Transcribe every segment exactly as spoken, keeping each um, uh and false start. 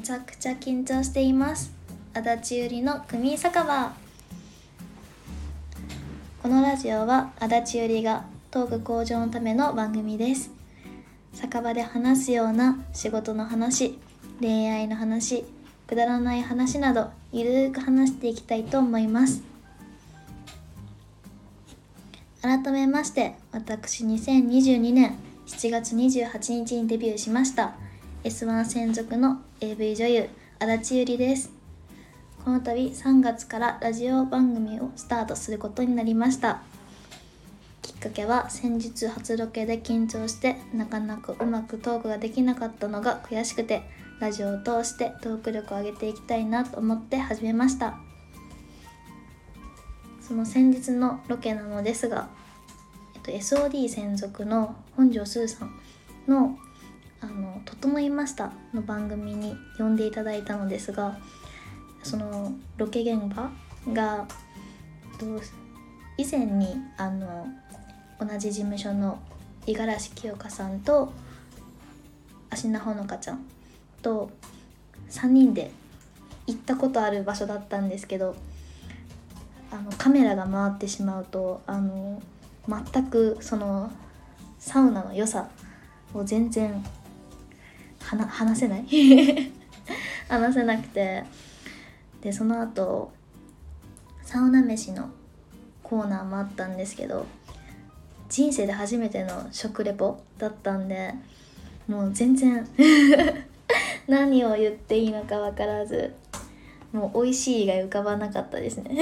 めちゃくちゃ緊張しています。足立売りのクミ酒場。このラジオは足立売りがトーク向上のための番組です。酒場で話すような仕事の話、恋愛の話、くだらない話などゆるーく話していきたいと思います。改めまして、私にせんにじゅうにねんしちがつにじゅうはちにちにデビューしました エスワン 専属の エーブイ 女優足立ゆりです。この度さんがつからラジオ番組をスタートすることになりました。きっかけは先日初ロケで緊張してなかなかうまくトークができなかったのが悔しくて、ラジオを通してトーク力を上げていきたいなと思って始めました。その先日のロケなのですが、えっと、エスオーディー 専属の本庄すずさんのあの整いましたの番組に呼んでいただいたのですが、そのロケ現場が以前にあの同じ事務所の五十嵐清香さんと芦名ほのかちゃんとさんにんで行ったことある場所だったんですけど、あのカメラが回ってしまうとあの全くそのサウナの良さを全然はな話せない話せなくて、でその後サウナ飯のコーナーもあったんですけど、人生で初めての食レポだったんでもう全然何を言っていいのか分からず、もう美味しい以外浮かばなかったですね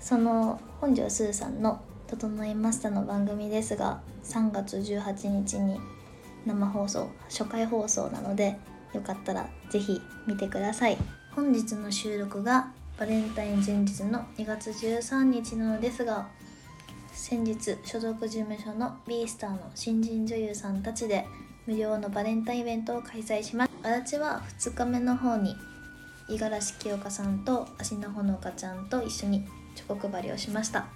その本庄すずさんの整いましたの番組ですが、さんがつじゅうはちにちに生放送初回放送なので、よかったらぜひ見てください。本日の収録がバレンタイン前日のにがつじゅうさんにちなのですが、先日所属事務所の B スターの新人女優さんたちで無料のバレンタインイベントを開催します。足立はふつかめの方に五十嵐清香さんと芦名ほのかちゃんと一緒にチョコ配りをしました。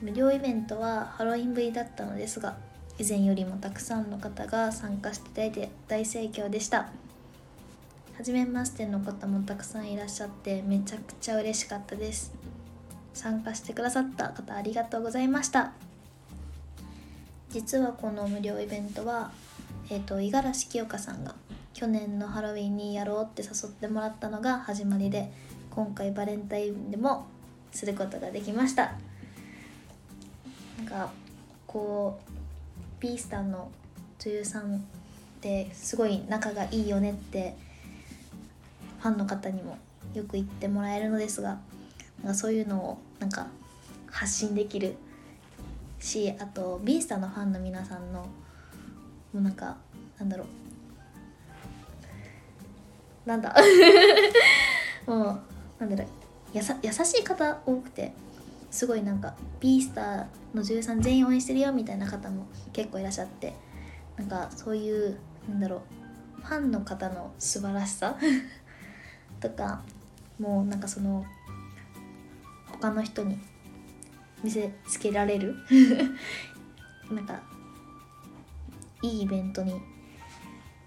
無料イベントはハロウィンぶりだったのですが、以前よりもたくさんの方が参加していただいて大盛況でした。初めましての方もたくさんいらっしゃってめちゃくちゃ嬉しかったです。参加してくださった方ありがとうございました。実はこの無料イベントは、えーと、五十嵐清香さんが去年のハロウィンにやろうって誘ってもらったのが始まりで、今回バレンタインでもすることができました。なんかこう B スターの女優さんってすごい仲がいいよねってファンの方にもよく言ってもらえるのですが、なんかそういうのをなんか発信できるし、あと B スターのファンの皆さんのもうなんかなんだろうなんだもうなんだろうやさ優しい方多くて、すごいなんか B スターのじゅうさん全員応援してるよみたいな方も結構いらっしゃって、なんかそういうなんだろうファンの方の素晴らしさとか、もうなんかその他の人に見せつけられるなんかいいイベントに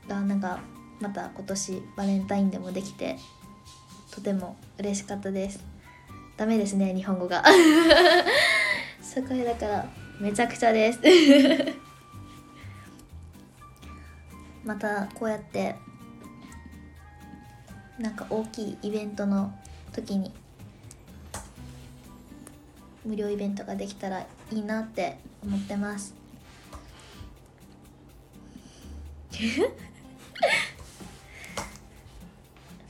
がなんかまた今年バレンタインでもできてとても嬉しかったです。ダメですね日本語がそこだからめちゃくちゃですまたこうやってなんか大きいイベントの時に無料イベントができたらいいなって思ってます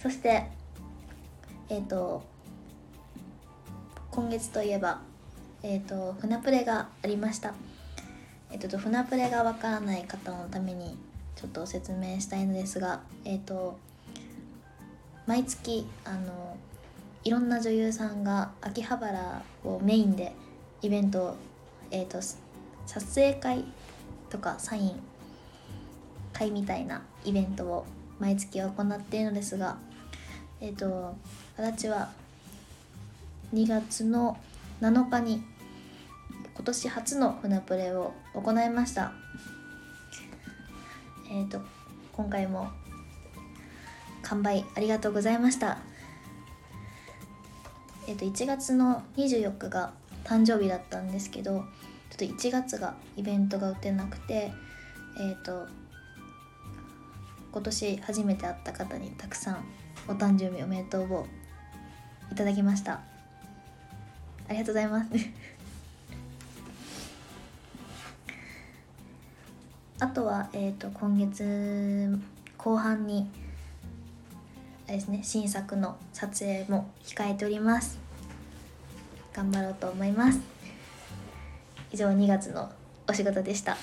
そしてえっと今月といえばえっと船プレがありました。えっと船プレがわからない方のためにちょっと説明したいのですが、えっと毎月あのいろんな女優さんが秋葉原をメインでイベントを、えーと、撮影会とかサイン会みたいなイベントを毎月行っているのですが、えーと、私はにがつのなのかに今年初の船プレを行いました。えーと、今回も完売ありがとうございました。えっといちがつのにじゅうよっかが誕生日だったんですけど、ちょっといちがつがイベントが打てなくて、えっと今年初めて会った方にたくさんお誕生日おめでとうをいただきました。ありがとうございますあとは、えーと、今月後半にあれですね、新作の撮影も控えております。頑張ろうと思います。以上、にがつのお仕事でした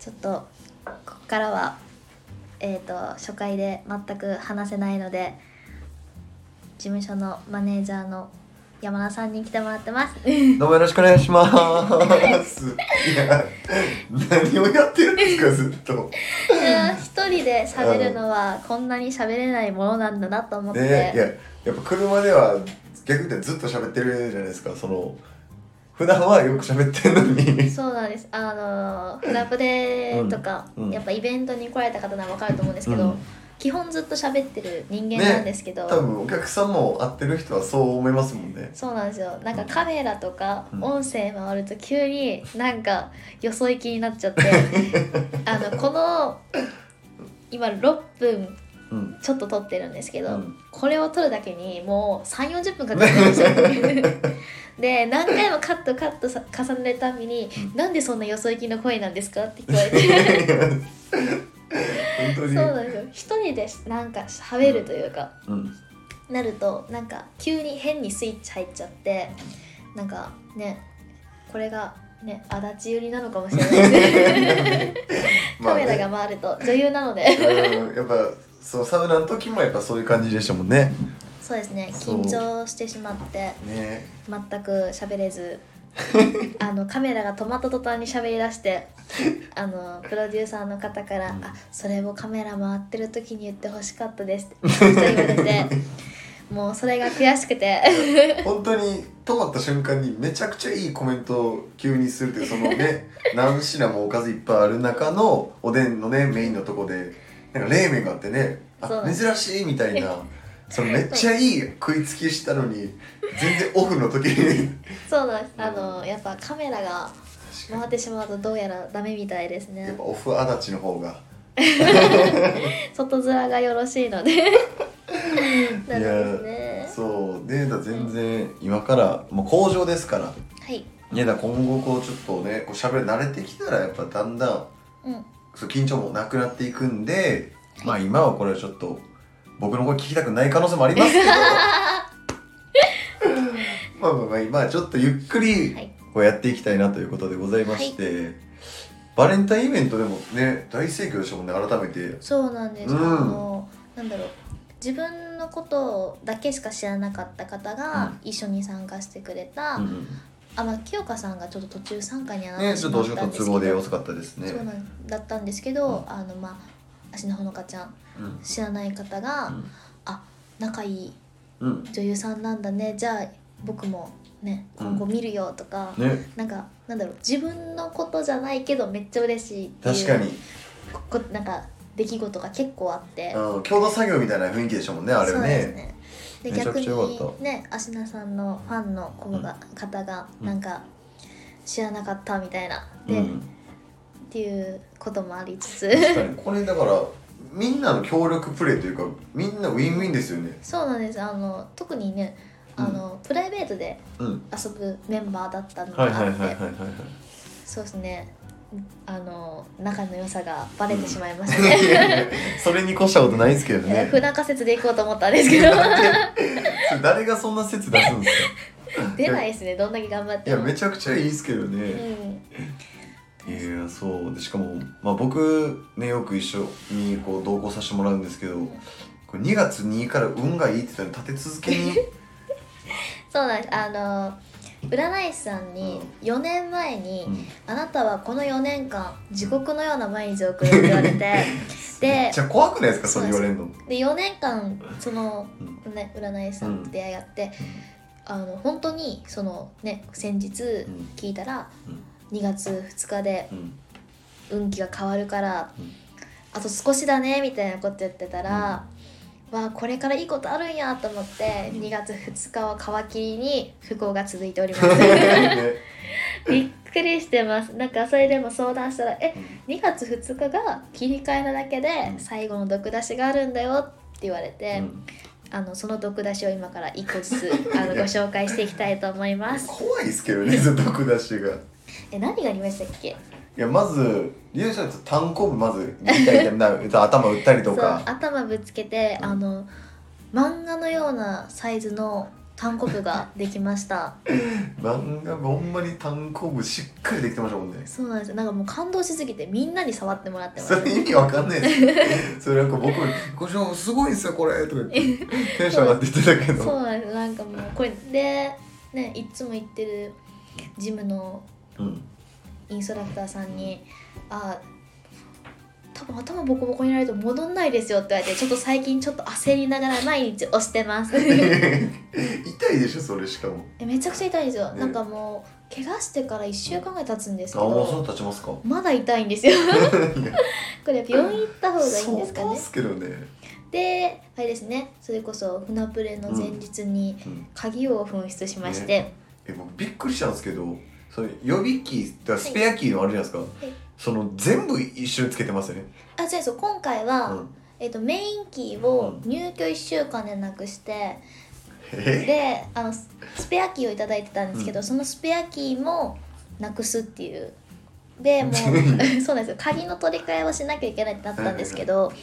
ちょっとここからは、えーと、初回で全く話せないので、事務所のマネージャーの山田さんに来てもらってます。どうもよろしくお願いしますいや、何をやってるんですか、ずっと一人で喋るのはこんなに喋れないものなんだなと思って、ね、いや、やっぱ車では逆にずっと喋ってるじゃないですか。その普段はよく喋ってるのにそうなんです。あのフラップデーとか、うんうん、やっぱイベントに来られた方なら分かると思うんですけど、うん、基本ずっと喋ってる人間なんですけど、ね、多分お客さんも会ってる人はそう思いますもんね。そうなんですよ。なんかカメラとか音声回ると急になんかよそ行きになっちゃってあのこの今ろっぷんちょっと撮ってるんですけど、うん、これを撮るだけにもう さんじゅうよんじゅっぷんかかってましたで、何回もカットカットさ重ねるたびに、うん、なんでそんなよそ行きの声なんですかって聞かれて本当にそうなんですよ。一人でなんか喋るというか、うんうん、なるとなんか急に変にスイッチ入っちゃって、なんかね、これがね、足立寄りなのかもしれないねカメラが回ると女優なのでやっぱそう、サウナの時もやっぱそういう感じでしたもんね。そうですね、緊張してしまって、ね、全く喋れずあのカメラが止まった途端に喋り出して、あのプロデューサーの方から、うん、あ、それをカメラ回ってる時に言ってほしかったですって言われてもうそれが悔しくて本当に止まった瞬間にめちゃくちゃいいコメントを急にするっていう、そのね何品もおかずいっぱいある中のおでんのね、メインのとこでなんか冷麺があってね、あ、珍しいみたいなそのめっちゃいい食いつきしたのに全然オフの時にそうなんです、うん、あのやっぱカメラが回ってしまうとどうやらダメみたいですね。やっぱオフ足立の方が外面がよろしいのでなるほどね。そう、データ全然今から、うん、もう向上ですから、はい、ね、だ今後こうちょっとね、こう喋り慣れてきたらやっぱだんだん、うん、そう緊張もなくなっていくんで、はい、まあ今はこれはちょっと僕の声聞きたくない可能性もありますけどまあまあまあ今ちょっとゆっくりこうやっていきたいなということでございまして、はい、バレンタインイベントでもね、大盛況でしたもんね、改めて。そうなんです、うん、あのなんだろう、自分のことだけしか知らなかった方が一緒に参加してくれた、うん、あ、まあ、清香さんがちょっと途中参加にはなってしまったんですけど、ね、ちょっとお仕事都合で遅かったですね。そうなんだったんですけど、うん、あのまあ芦名ほのかちゃん、うん、知らない方が、うん、あ、仲いい女優さんなんだね、うん、じゃあ僕もね、今後見るよとか、うんね、なんかなんだろう、自分のことじゃないけどめっちゃ嬉しいっていう、確かにこなんか出来事が結構あって、共同作業みたいな雰囲気でしたもんね、あれね。そうですね。で、逆にね、芦名さんのファンの子が、うん、方がなんか知らなかったみたいなで、うん、っていうこともありつつ確かにこれだからみんなの協力プレーというか、みんなウィンウィンですよね。そうなんです。あの特にね、あの、うん、プライベートで遊ぶメンバーだったのがあって、そうですね、あの仲の良さがバレてしまいましたね、うん、それに越したことないですけどね。不仲説でいこうと思ったんですけど誰がそんな説出すんですか出ないですね、どんだけ頑張っても。いや、めちゃくちゃいいですけどね、うん、いや、そうで、しかも、まあ、僕、ね、よく一緒にこう同行させてもらうんですけど、これにがつにから運がいいって言ったら立て続けにそうなんです。あの占い師さんによねんまえに、うん、あなたはこのよねんかん地獄のような毎日を送るって言われてで、めっちゃ怖くないですか、そう言われるの。で、よねんかんその、ね、占い師さんと出会いがあって、うん、あの本当にその、ね、先日聞いたら、うんうん、にがつふつかで運気が変わるから、うん、あと少しだねみたいなこと言ってたら、うん、わあこれからいいことあるんやと思って、うん、にがつふつかを皮切りに不幸が続いておりますびっくりしてます。なんかそれでも相談したら、え、にがつふつかが切り替えただけで最後の毒出しがあるんだよって言われて、うん、あのその毒出しを今から一個ずつあのご紹介していきたいと思います。怖いですけどねその毒出しがえ、何がありましたっけ。いや、まずリュウちゃんと単行部まず見たりな頭打ったりとか、そう頭ぶつけて、うん、あの漫画のようなサイズの単行部ができました漫画ほんまに単行部しっかりできてましたもんね。そうなんですよ。なんかもう感動しすぎてみんなに触ってもらってます、ね、それ意味わかんないですそれなんか僕ご視聴すごいですよこれとかテンション上がって言ってたけどそうなんです。なんかもうこれでね、いつも行ってるジムの、うんインストラクターさんに、あ、多分頭ボコボコになると戻んないですよって言われて、ちょっと最近ちょっと焦りながら毎日押してます痛いでしょそれ。しかもえめちゃくちゃ痛いんですよ、ね、なんかもう怪我してからいっしゅうかんぐらい経つんですけど、あ、もうそう経ちますか。まだ痛いんですよこれ病院行った方がいいんですかね。そうですけどね。で、あれですね、それこそ船プレの前日に鍵を紛失しまして、うんうんね、え僕びっくりしたんですけど、それ予備キーだスペアキーのあるじゃないですか、はいはい、その全部一緒につけてますよね。あ、そうです。今回は、うんえー、とメインキーを入居いっしゅうかんでなくして、うん、であのスペアキーをいただいてたんですけど、うん、そのスペアキーもなくすっていうでもうそうなんですよ、鍵の取り替えをしなきゃいけないってなったんですけど、はいはいはい、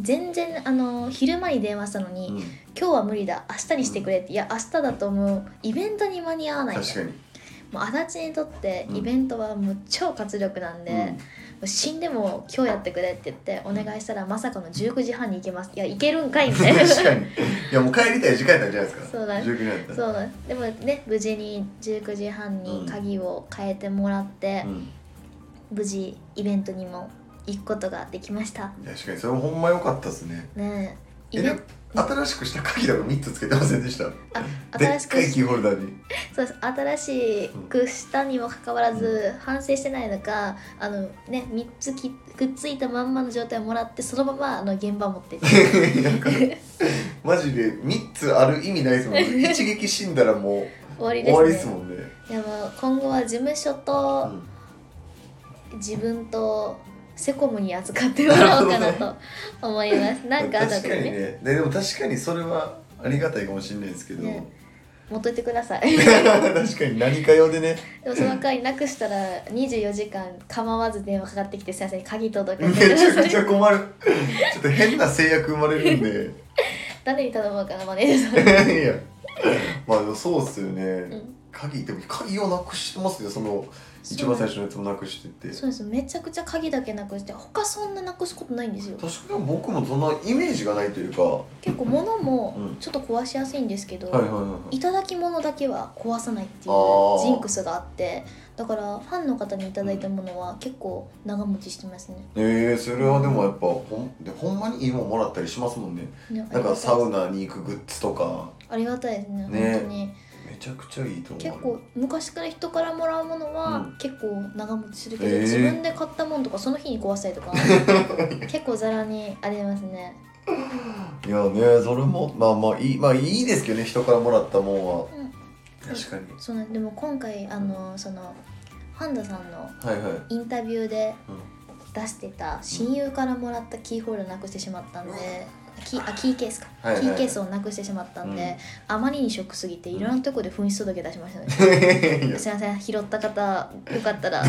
全然あの昼間に電話したのに、うん、今日は無理だ明日にしてくれって、うん、いや明日だともうイベントに間に合わないみたいな。確かにもう足立にとってイベントはもう超活力なんで、うん、もう死んでも今日やってくれって言ってお願いしたら、まさかのじゅうくじはんに行けます。いや行けるんかいみたいな確かに。いやもう帰りたい時間やったんじゃないですか。そうだね。じゅうくじはんやった。そうだね。でもね無事にじゅうくじはんに鍵を変えてもらって、うん、無事イベントにも行くことができました。確かにそれもほんま良かったですね。ねえ。え新しくした鍵だからみっつつけてませんでした。あ、新しくでっかいキーホルダーに。そうです。新しくしたにもかかわらず、うん、反省してないのか、あのねみっつきくっついたまんまの状態をもらってそのままあの現場持ってって。なんかマジでみっつある意味ないですもんね。一撃死んだらもう終わりです、ね、終わりですもんね。いやもう今後は事務所と、うん、自分と。セコムに扱ってもらおうかなと思います。なんかあったからね。確かにね。でも確かにそれはありがたいかもしれないですけど、ね、持っといてください確かに何か用でね。でもその回なくしたらにじゅうよじかん構わず電話かかってきて、先生に鍵届けてください。めちゃくちゃ困るちょっと変な制約生まれるんで誰に頼もうかなマネージャーさんいやまあそうっすよね、うん、鍵でも鍵をなくしてますよ。その一番最初のやつもなくしてて、そうです。めちゃくちゃ鍵だけなくして、他そんななくすことないんですよ。確かに僕もそんなイメージがないというか、結構物もちょっと壊しやすいんですけど、うんはいはいはい、いただき物だけは壊さないっていうジンクスがあって、だからファンの方にいただいたものは結構長持ちしてますね、うん、えー、それはでもやっぱほ ん, でほんまにいいものもらったりしますもんね。なんかサウナに行くグッズとかありがたいです ね, ね本当にめちゃくちゃいいと思う。結構昔から人からもらうものは結構長持ちするけど、うんえー、自分で買ったものとかその日に壊したりとか結構ザラにありますねいやね、それもまあまあいい、まあ、いいですけどね、人からもらったものは、うん、確かにそうなんで。も今回あのそのハンダさんのインタビューで出してた親友からもらったキーホルダーなくしてしまったんで、うんうんキ ー, あキーケースか、はいはいはい、キーケースをなくしてしまったんで、うん、あまりにショックすぎていろんなとこで紛失届出しましたね、うん、すいません、拾った方よかったら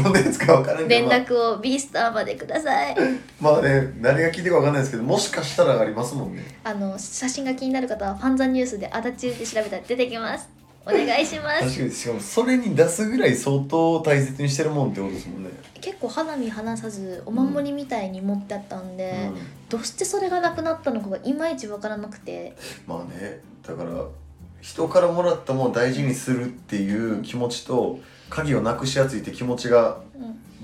連絡を B スターまでくださいまあね、何が聞いてるか分かんないですけど、もしかしたらありますもんね。あの写真が気になる方はファンザニュースで足立で調べたら出てきます。お願いします。確かに、しかもそれに出すぐらい相当大切にしてるもんってことですもんね。結構肌身離さずお守りみたいに持ってあったんで、うん、どうしてそれがなくなったのかがいまいち分からなくて、まあね、だから人からもらったものを大事にするっていう気持ちと鍵をなくしやすいって気持ちが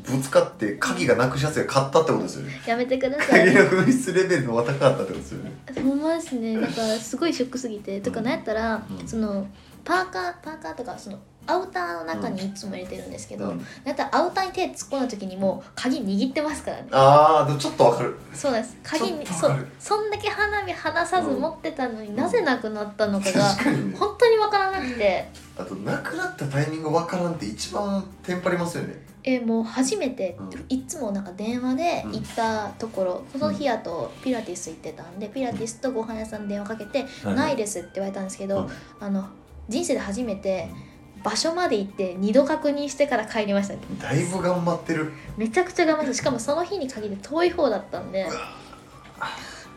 ぶつかって、鍵がなくしやすいが勝ったってことですよね。やめてください。鍵の紛失レベルのまた変わったってことですよね。ほんまですね、なんかすごいショックすぎて、とかなんやったら、うん、そのパーカー、パーカーとかそのアウターの中にいつも入れてるんですけど、うん、だったらアウターに手突っ込んだ時にもう鍵握ってますからね。ああ、でもちょっとわかる。そうです。鍵に そ, そんだけ花火離さず持ってたのに、うん、なぜなくなったのかが本当にわからなくて。あとなくなったタイミングわからんって一番テンパりますよね。えー、もう初めて、うん、いつもなんか電話で行ったところ、うん、その日あとピラティス行ってたんで、ピラティスとご飯屋さんに電話かけて、うん、ないですって言われたんですけど、うん、あの人生で初めて場所まで行ってにど確認してから帰りましたね。だいぶ頑張ってる。めちゃくちゃ頑張って、しかもその日に限って遠い方だったんで、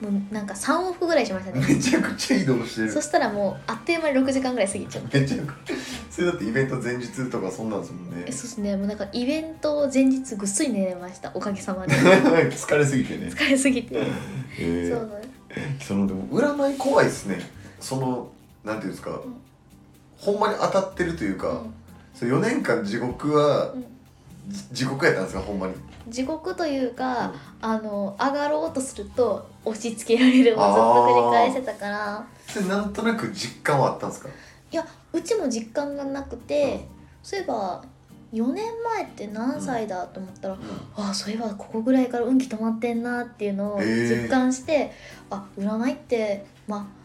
もうなんかさん往復ぐらいしましたね。めちゃくちゃ移動してる。そしたらもうあっという間にろくじかんぐらい過ぎちゃった。めちゃくちゃ。それだってイベント前日とかそんなんですもんね。えそうですね。もうなんかイベント前日ぐっすり寝れました。おかげさまで。疲れすぎてね。疲れすぎて。えー、そうだね。そのでも占い怖いですね。そのなんていうんですか。うんほんまに当たってるというか、うん、そのよねんかん地獄は、うん、地獄やったんですか、ほんまに地獄というか、うん、あの上がろうとすると押し付けられるのをずっと繰り返してたから。それなんとなく実感はあったんですか。いや、うちも実感がなくて、うん、そういえばよねんまえって何歳だと思ったら、うん、ああそういえばここぐらいから運気止まってんなっていうのを実感して、えー、あ、占いってまあ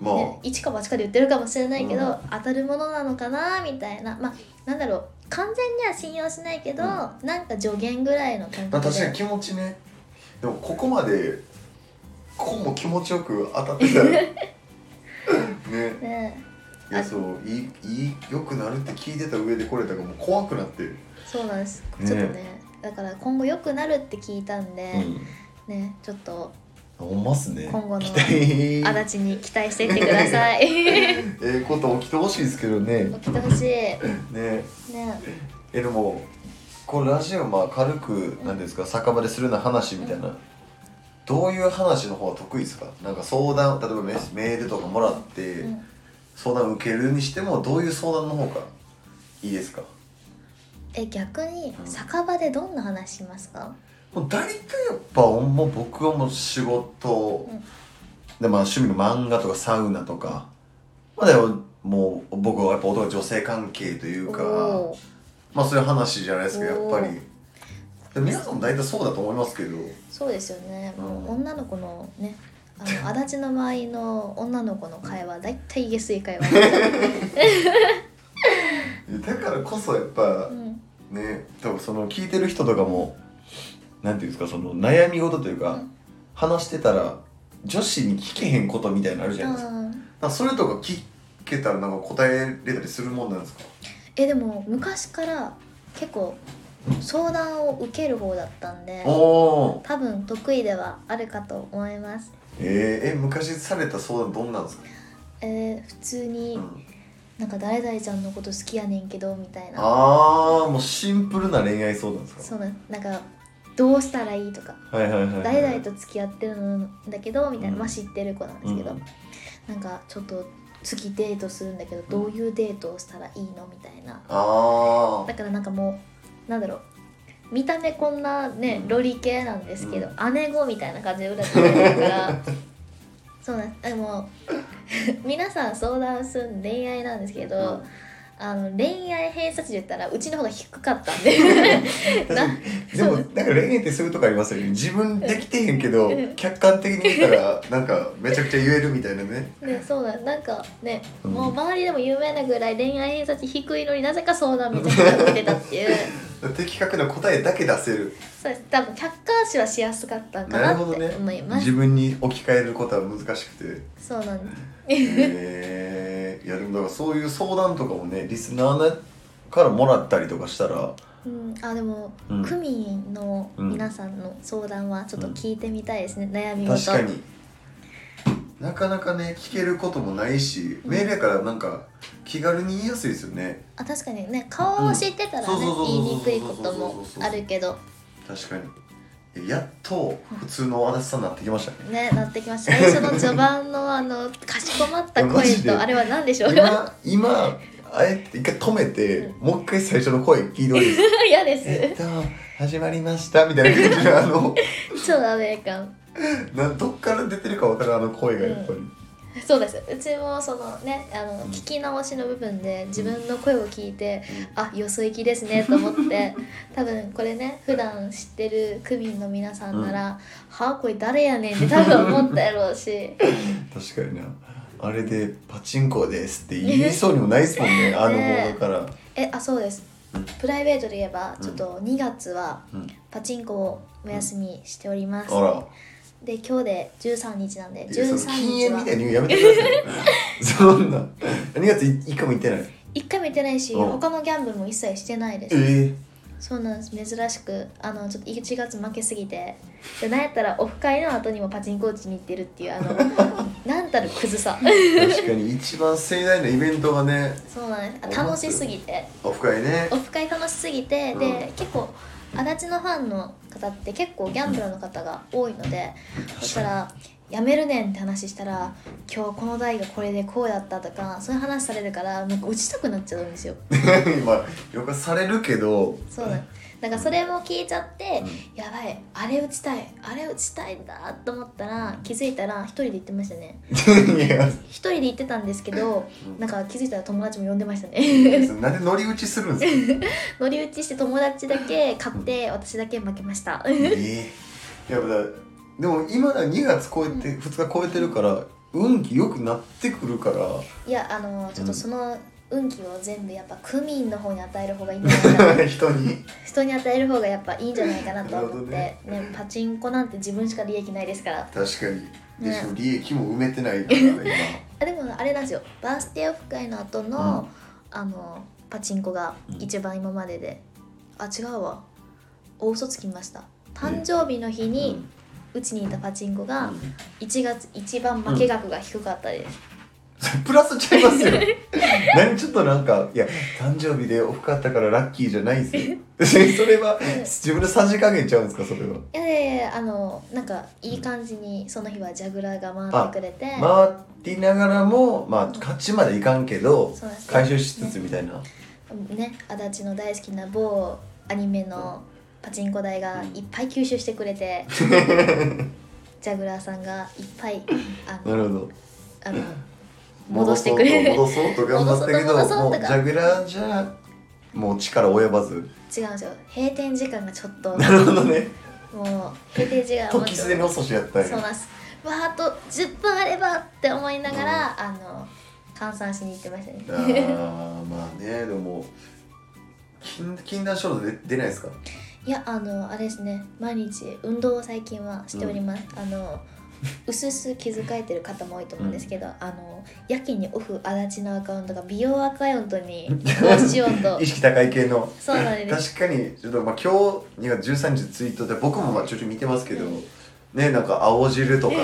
まあね、一か八かで言ってるかもしれないけど、うん、当たるものなのかなみたいな。まあなんだろう、完全には信用しないけど、うん、なんか助言ぐらいの感覚で。確かに気持ちね。でもここまでここも気持ちよく当たってたらね, ねいやそういい良くなるって聞いてた上でこれだからもう怖くなってる。そうなんです、ね、ちょっとねだから今後良くなるって聞いたんで、うん、ねちょっと思いますね。今後の足立に期待していってください。ええこと起きてほしいですけどね。起きてほしい。ねね。えでもこのラジオまあ軽くなんですか、うん、酒場でするな話みたいな、うん、どういう話の方が得意ですか。なんか相談例えばメールとかもらって、うん、相談受けるにしてもどういう相談の方がいいですか。え逆に酒場でどんな話しますか。もう大体やっぱもう僕はもう仕事、うん、でまあ趣味の漫画とかサウナとか、まあ、でももう僕はやっぱ男は女性関係というかまあそういう話じゃないですかやっぱり。で皆さんも大体そうだと思いますけど。そうですよね、うん、もう女の子のねあの足立の周りの女の子の会話大体下水会話だからこそやっぱ、うん、ね多分その聞いてる人とかもなんていうんですかその悩み事というか、うん、話してたら女子に聞けへんことみたいなのあるじゃないですか。だからそれとか聞けたらなんか答えれたりするもんなんですか。えでも昔から結構相談を受ける方だったんで多分得意ではあるかと思います。えー、え昔された相談どんなんですか。えー、普通に、うん、なんか誰々ちゃんのこと好きやねんけどみたいな。あーもうシンプルな恋愛相談ですか。そうなんなんかどうしたらいいとか、はいはいはいはい、誰々と付き合ってるんだけどみたいな、うん、まあ、知ってる子なんですけど、うん、なんかちょっと次デートするんだけど、うん、どういうデートをしたらいいのみたいな。あだからなんかもうなんだろう見た目こんなね、うん、ロリ系なんですけど、うん、姉子みたいな感じで裏付けてるからそうなんです。でも皆さん相談する恋愛なんですけど、うんあの恋愛偏差値で言ったらうちの方が低かったんででもなんか恋愛ってそういうとこありますよね。自分できてへんけど客観的に見たらなんかめちゃくちゃ言えるみたいなねねそうだなんかね、うん、もう周りでも有名なぐらい恋愛偏差値低いのになぜか相談みたいなのを見てたっていう的確な答えだけ出せる。そうです多分客観視はしやすかったかなって思います。なるほどね。自分に置き換えることは難しくてそうなんですえー、いやでもだからそういう相談とかもねリスナーからもらったりとかしたら、うん、あでも、うん、区民の皆さんの相談はちょっと聞いてみたいですね、うん、悩み事。確かになかなかね聞けることもないし、うん、メールやからなんか気軽に言いやすいですよね。あ確かにね顔を知ってたらね言いにくいこともあるけど。確かにやっと普通の足立さんになってきましたね。ね、なってきました。最初の序盤のあのかしこまった声とあれは何でしょう。今今あえて一回止めて、うん、もう一回最初の声聞いております。嫌です。えっと始まりましたみたいな感じのあの超アメリカン。なんどっから出てるかわからないあの声がやっぱり、うん、そうです。うちもそのね、あの、うん、聞き直しの部分で自分の声を聞いて、うん、あ、よそ行きですねと思って多分これね、普段知ってる区民の皆さんなら、うん、はあ、これ誰やねんって多分思ったやろうし確かにな、あれでパチンコですって言いそうにもないですもんねあの方から。え、あ、そうです。プライベートで言えばちょっとにがつはパチンコをお休みしております、うんうん、あらで、今日でじゅうさんにちなんで、じゅうさんにちは禁煙みたいにやめてくださいそんな、にがついっかいも行ってない、いっかいも行ってないし、他のギャンブルも一切してないです、えー、そうなんです。珍しく、あの、ちょっといちがつ負けすぎて、でなんやったらオフ会の後にもパチンコ打ちに行ってるっていう、あのなんたるクズさ確かに一番盛大なイベントがね、そうなんです、楽しすぎて、オフ会ね、オフ会楽しすぎて、で、うん、結構足立のファンの方って結構ギャンブラーの方が多いので、そしたらやめるねんって話したら、今日この台がこれでこうやったとかそういう話されるから、なんか打ちたくなっちゃうんですよまあよくされるけど、そうだ、なんかそれも聞いちゃって、うん、やばい、あれ打ちたい、あれ打ちたいんだと思ったら、気づいたら一人で行ってましたね一人で行ってたんですけど、なんか気づいたら友達も呼んでましたねなんで乗り打ちするんですか乗り打ちして友達だけ買って、うん、私だけ負けました、えー、やっぱだ、でも今だにがつ超えて、うん、ふつか超えてるから運気良くなってくるから、いや、あのちょっとその、うん、運気を全部やっぱ区民の方に与える方がいいんじゃないかな人に人に与える方がやっぱいいんじゃないかなと思って、ねね、パチンコなんて自分しか利益ないですから。確かに、でしょ、ね、利益も埋めてないから今あ、でもあれなんですよ、バースデーオフ会の後の、うん、あのパチンコが一番今までで、うん、あ、違うわ、大嘘つきました。誕生日の日にうちにいたパチンコがいちがつ一番負け額が低かったです、うんうんプラスちゃいますよ何ちょっとなんか、いや、誕生日でオフ買ったからラッキーじゃないですよそれは自分のさじ加減ちゃうんですか、それは。いやいやいや、あのなんかいい感じにその日はジャグラーが回ってくれて、回りながらも、まあ、勝ちまでいかんけど、うん、回収しつつみたいなね、ね、足立の大好きな某アニメのパチンコ台がいっぱい吸収してくれてジャグラーさんがいっぱい、あの、なるほど、あの戻してくれる、戻そうと頑張ったけどもうジャグラーじゃもう力及ばず。違うんですよ、閉店時間がちょっと、なるほどね、もう閉店時間は時すでに遅しやったんや。そうなんです、わー、あとじゅっぷんあればって思いながら、うん、あの換算しに行ってましたねあ、まあね、でも禁断症状で出ないですか。いや、あのあれですね、毎日運動を最近はしております、うん、あのうすうす気づかれてる方も多いと思うんですけど、うん、あのやけにオフ足立のアカウントが美容アカウントに移行しようと意識高い系の。そうなんです。確かにちょっと、まあ、今日にがつじゅうさんにちツイートで僕もまあちょっと見てますけど、うん、ね、なんか青汁とか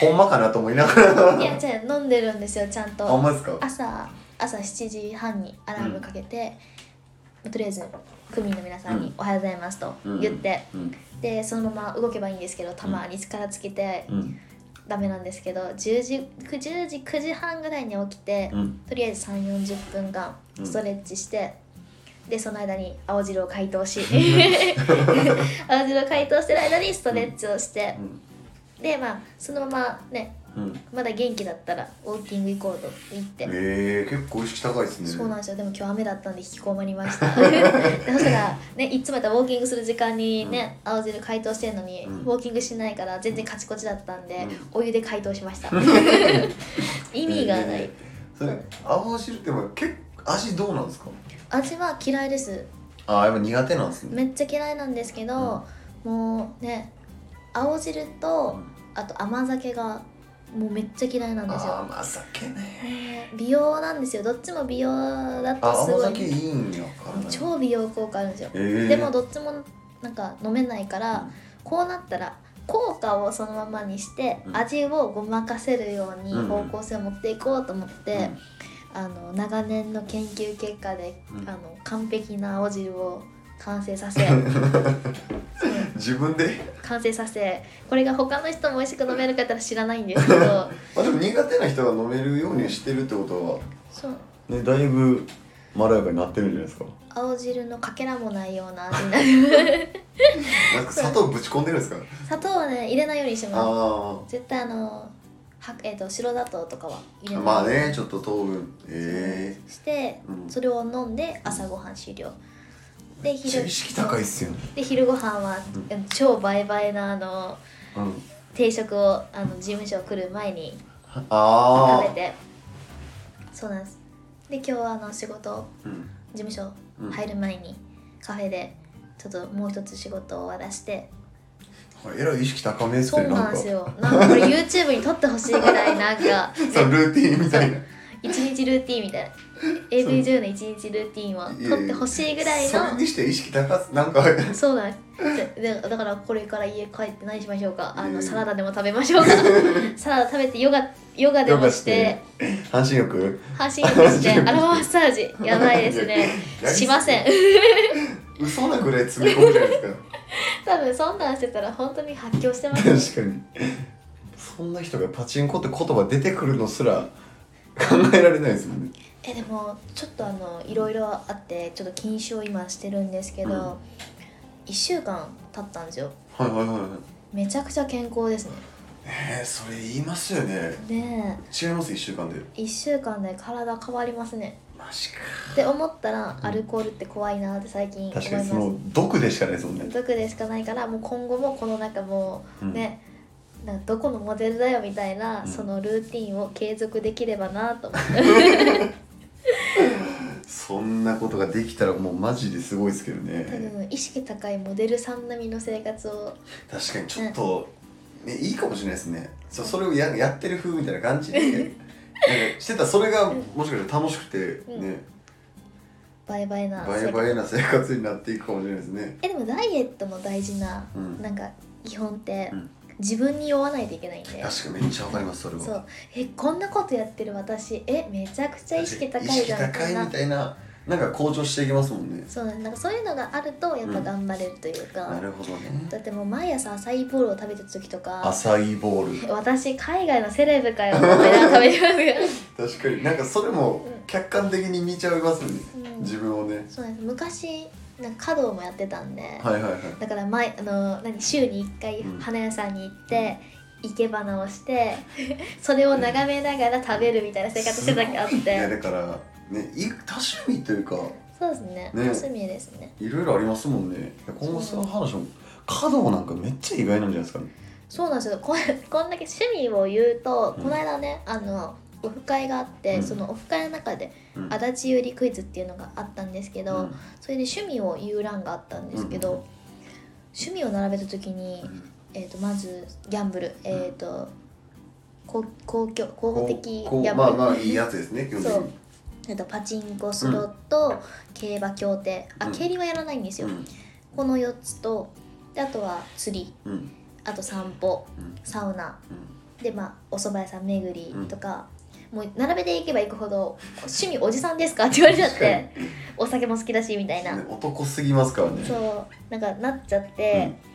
ほんまかなと思いながらいや、じゃあ飲んでるんですよ、ちゃんと。あ、ほんまですか。朝、朝しちじはんにアラームかけて、うん、とりあえず区民の皆さんにおはようございますと言って、うんうんうん、でそのまま動けばいいんですけど、たまに力つけて、うん、ダメなんですけど、じゅうじ、くじはんぐらいに起きて、うん、とりあえずさんじゅうよんじゅっぷんかんストレッチして、うん、でその間に青汁を解凍し青汁を解凍してる間にストレッチをして、うん、でまあそのままね、うん、まだ元気だったらウォーキング行こうと言って。えー、結構意識高いですね。そうなんですよ。でも今日雨だったんで引きこもりましたでそしたらね、いつもやったらウォーキングする時間にね、うん、青汁解凍してるのに、うん、ウォーキングしないから全然カチコチだったんで、うん、お湯で解凍しました意味がない、えー、それ青汁って結構味どうなんですか。味は嫌いです。あ、やっぱ苦手なんですね。めっちゃ嫌いなんですけど、うん、もうね、青汁とあと甘酒がもうめっちゃ嫌いなんですよ。あ、甘酒ね。美容なんですよ。どっちも美容だとすごい。甘酒いいんやから、ね。超美容効果あるんですよ、えー。でもどっちもなんか飲めないから、うん、こうなったら効果をそのままにして、うん、味をごまかせるように方向性を持っていこうと思って、うんうん、あの長年の研究結果で、うん、あの完璧な青汁を完成させ自分で完成させ、これが他の人も美味しく飲めるかったら知らないんですけどまあでも苦手な人が飲めるようにしてるってことは、そう、ね、だいぶまろやかになってるんじゃないですか。青汁のかけらもないような味になるなんか砂糖ぶち込んでるんですか。砂糖はね、入れないようにします。あ、絶対あのは、えー、と白砂糖とかは入れない。まあね、ちょっと糖分、えー、して、うん、それを飲んで朝ごはん終了で、昼意識高いっすよ、ね、で昼ごはんは、うん、超バイバイなあの、うん、定食をあの事務所来る前にあ食べて、そうなんです。で今日はあの仕事、うん、事務所入る前にカフェでちょっともう一つ仕事を終わらして、えらい意識高めですね。そうなんですよ。なんかこれ YouTube に撮ってほしいぐらいなんかそうルーティーンみたいな、一日ルーティーンみたいな エーブイじゅう の一日ルーティーンを撮ってほしいぐらいの、いやいやそれにして意識高すなんかそうなんです。だからこれから家帰って何しましょうか、あのサラダでも食べましょうかサラダ食べてヨガ、ヨガでもして半身浴半身浴してアロママッサージやばいですねしません嘘なぐらい詰め込むじゃないですか多分そんなんしてたら本当に発狂してます確かにそんな人がパチンコって言葉出てくるのすら考えられないですもんね。えでもちょっとあのいろいろあってちょっと禁止を今してるんですけど、うん、いっしゅうかん経ったんですよ。はいはいはい、はい、めちゃくちゃ健康ですね。えー、それ言いますよね。ねえ違います。いっしゅうかんでいっしゅうかんで体変わりますね。マジかって思ったら、アルコールって怖いなって最近思います。確かにその毒でしかないですもんね。毒でしかないからもう今後もこの中もうね、うん、なんかどこのモデルだよみたいな、うん、そのルーティンを継続できればなと思ってそんなことができたらもうマジですごいですけどね。多分意識高いモデルさん並みの生活を確かにちょっと、ね、いいかもしれないですね。 そ, それを や, やってる風みたいな感じでしてたらそれがもしかしたら楽しくてね、うん、バイバイなバイバイな生活になっていくかもしれないですね。えでもダイエットの大事な、うん、なんか基本って、うん、自分に酔わないといけないんで。確かめっちゃわかりますそれは。そうえこんなことやってる私えめちゃくちゃ意識高いじゃん、意識高いみたいななんか向上していきますもんね。そうなんかそういうのがあるとやっぱ頑張れるというか、うん、なるほどね。だってもう毎朝アサイーボウルを食べてた時とか、アサイーボウル私海外のセレブかよって食べてます確かになんかそれも客観的に見ちゃいますよね、うん、自分をね。そうです。昔なんか華道もやってたんで、はいはいはい、だから前あの何週にいっかい花屋さんに行って、うん生け花をしてそれを眺めながら食べるみたいな生活してた時あって、ね、だから、ね、多趣味というかそうですね、ね、多趣味ですね。いろいろありますもんね。今後その話も華道なんかめっちゃ意外なんじゃないですかね。そうなんですよ。 こ, こんだけ趣味を言うと、うん、この間ねあのオフ会があって、うん、そのオフ会の中で、うん、足立ゆりクイズっていうのがあったんですけど、うん、それで趣味を言う欄があったんですけど、うん、趣味を並べた時に、うんえー、とまずギャンブル、えーと公共、公法的ギャンブル、まあまあいいやつですね。そう、えー、とパチンコ、スロット、うん、競馬、競艇、あ、うん、競輪はやらないんですよ、うん、このよっつとで、あとは釣り、うん、あと散歩、うん、サウナ、うん、でまあお蕎麦屋さん巡りとか、うん、もう並べていけばいくほど趣味おじさんですかって言われちゃってお酒も好きだしみたいな男すぎますからね。そうなんかなっちゃって、うん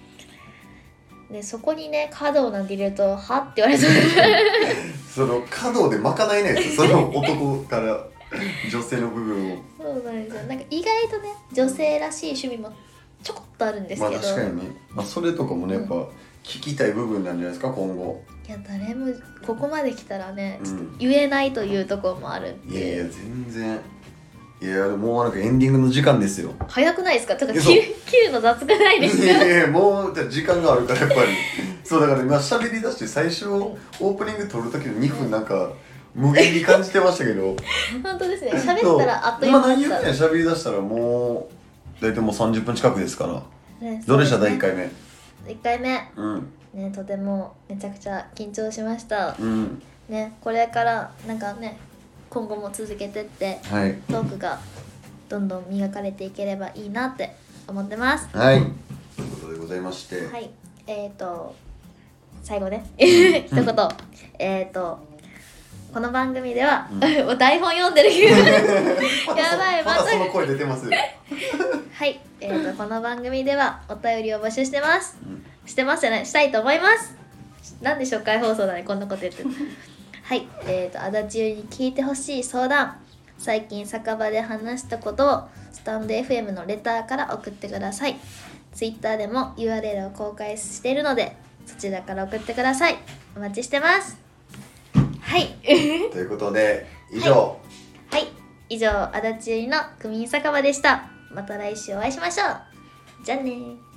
でそこにね華道なんて入れるとはって言われそうその華道でまかないないですよその男から女性の部分を。そうなんですよ。なんか意外とね女性らしい趣味もちょこっとあるんですけど、まあ、確かにね、まあ、それとかもね、うん、やっぱ聞きたい部分なんじゃないですか今後。いや誰もここまで来たらねちょっと言えないというところもあるっていう、うん、いやいや全然いやもうなんかエンディングの時間ですよ。早くないですかとか切るの雑くないですか。いやいやもう時間があるからやっぱりそうだから今喋り出して最初オープニング撮る時のにふんなんか無限に感じてましたけど本当ですね。喋ったらあっという間だった。今何分や喋り出したらもう大体もうさんじゅっぷん近くですから、ね、どうでしただいいっかいめいっかいめ、うんね、とてもめちゃくちゃ緊張しました、うんね、これからなんかね今後も続けてって、はい、トークがどんどん磨かれていければいいなって思ってます。はい、ということでございまして、はい、えーと最後ね一言えーとこの番組では、うん、台本読んでるやばいまたその声出てますはい、えーとこの番組ではお便りを募集してます、うん、してますじゃないしたいと思います。なんで初回放送なのにこんなこと言ってるはい、えーと足立ゆりに聞いてほしい相談、最近酒場で話したことをスタンド エフエム のレターから送ってください。 Twitter でも ユーアールエル を公開しているのでそちらから送ってください。お待ちしてます。はいということで以上、はい、はい、以上、足立ゆりの区民酒場でした。また来週お会いしましょう。じゃあね。